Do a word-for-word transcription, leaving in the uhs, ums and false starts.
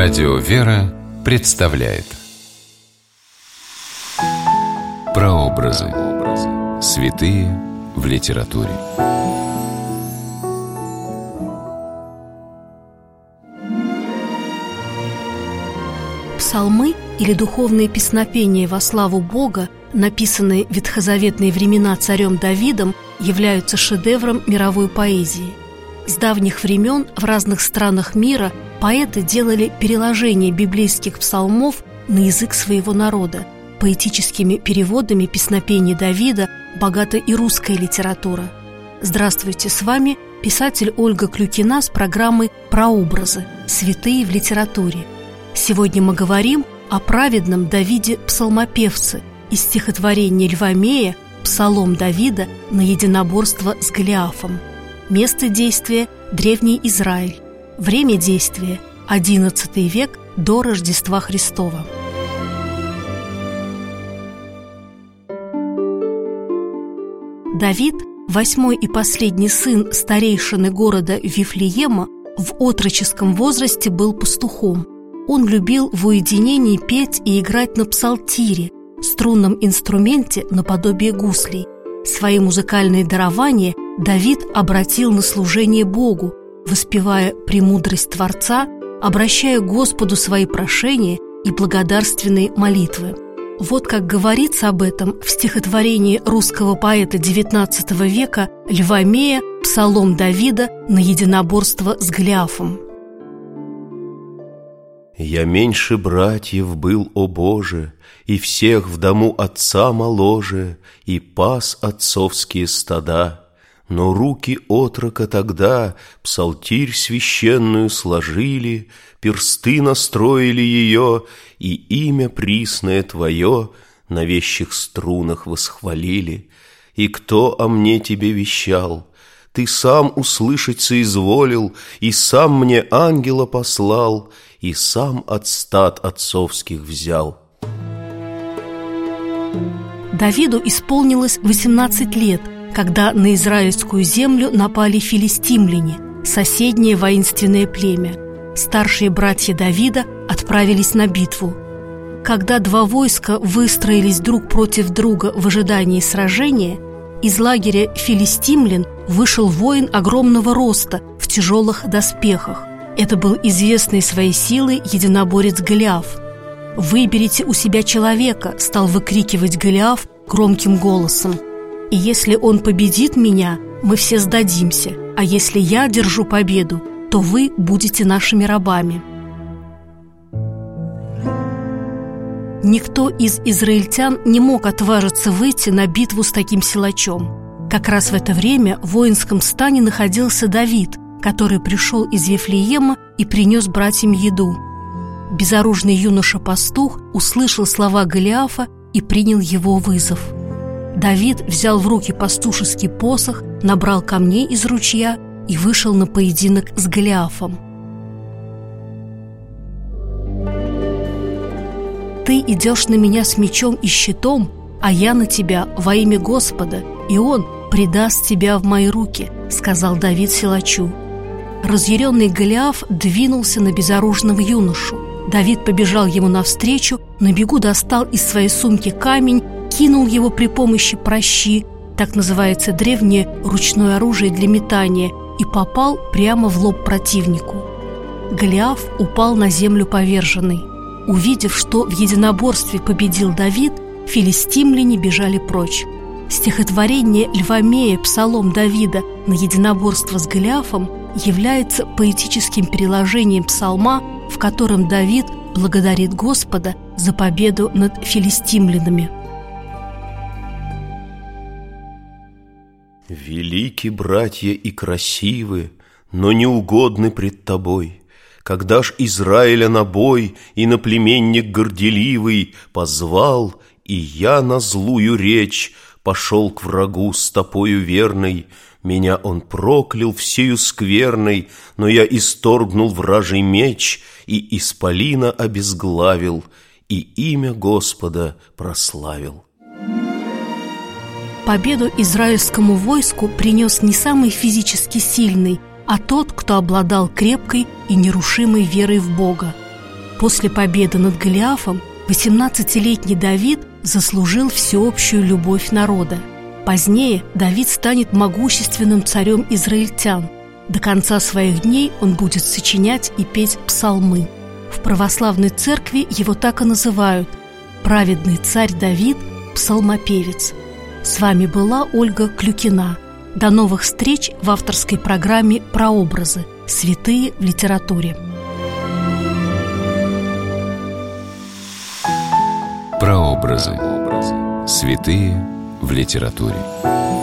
Радио Вера представляет прообразы. Святые в литературе. Псалмы или духовные песнопения во славу Бога, написанные в ветхозаветные времена царем Давидом, являются шедевром мировой поэзии. С давних времен в разных странах мира поэты делали переложение библейских псалмов на язык своего народа. Поэтическими переводами песнопений Давида богата и русская литература. Здравствуйте, с вами писатель Ольга Клюкина с программой «Прообразы. Святые в литературе». Сегодня мы говорим о праведном Давиде-псалмопевце из стихотворения Льва Мея «Псалом Давида на единоборство с Голиафом». Место действия – Древний Израиль. Время действия – одиннадцатый век до Рождества Христова. Давид, восьмой и последний сын старейшины города Вифлеема, в отроческом возрасте был пастухом. Он любил в уединении петь и играть на псалтире, струнном инструменте наподобие гуслей. Свои музыкальные дарования Давид обратил на служение Богу, воспевая премудрость Творца, обращая к Господу свои прошения и благодарственные молитвы. Вот как говорится об этом в стихотворении русского поэта девятнадцатого века Льва Мея «Псалом Давида на единоборство с Голиафом». «Я меньше братьев был, о Боже, и всех в дому отца моложе, и пас отцовские стада. Но руки отрока тогда псалтирь священную сложили, персты настроили ее, и имя присное Твое на вещих струнах восхвалили. И кто о мне Тебе вещал? Ты сам услышать соизволил, и сам мне ангела послал, и сам от стад отцовских взял». Давиду исполнилось восемнадцать лет, когда на израильскую землю напали филистимляне, соседнее воинственное племя. Старшие братья Давида отправились на битву. Когда два войска выстроились друг против друга в ожидании сражения, из лагеря филистимлян вышел воин огромного роста в тяжелых доспехах. Это был известный своей силой единоборец Голиаф. «Выберите у себя человека», – стал выкрикивать Голиаф громким голосом. «И если он победит меня, мы все сдадимся, а если я одержу победу, то вы будете нашими рабами». Никто из израильтян не мог отважиться выйти на битву с таким силачом. Как раз в это время в воинском стане находился Давид, который пришел из Вифлеема и принес братьям еду. Безоружный юноша-пастух услышал слова Голиафа и принял его вызов. Давид взял в руки пастушеский посох, набрал камней из ручья и вышел на поединок с Голиафом. «Ты идешь на меня с мечом и щитом, а я на тебя во имя Господа, и Он предаст тебя в мои руки», — сказал Давид силачу. Разъяренный Голиаф двинулся на безоружного юношу. Давид побежал ему навстречу, на бегу достал из своей сумки камень, кинул его при помощи пращи, так называется древнее ручное оружие для метания, и попал прямо в лоб противнику. Голиаф упал на землю поверженный. Увидев, что в единоборстве победил Давид, филистимляне бежали прочь. Стихотворение Льва Мея «Псалом Давида на единоборство с Голиафом» является поэтическим переложением псалма, в котором Давид благодарит Господа за победу над филистимлянами. «Велики братья и красивы, но неугодны пред тобой. Когда ж Израиля на бой и наплеменник горделивый позвал, и я на злую речь пошел к врагу стопою верной, меня он проклял всею скверной, но я исторгнул вражий меч и исполина обезглавил, и имя Господа прославил». Победу израильскому войску принес не самый физически сильный, а тот, кто обладал крепкой и нерушимой верой в Бога. После победы над Голиафом восемнадцатилетний Давид заслужил всеобщую любовь народа. Позднее Давид станет могущественным царем израильтян. До конца своих дней он будет сочинять и петь псалмы. В православной церкви его так и называют – праведный царь Давид, псалмопевец. С вами была Ольга Клюкина. До новых встреч в авторской программе «Прообразы. Святые в литературе». Прообразы. Святые в литературе.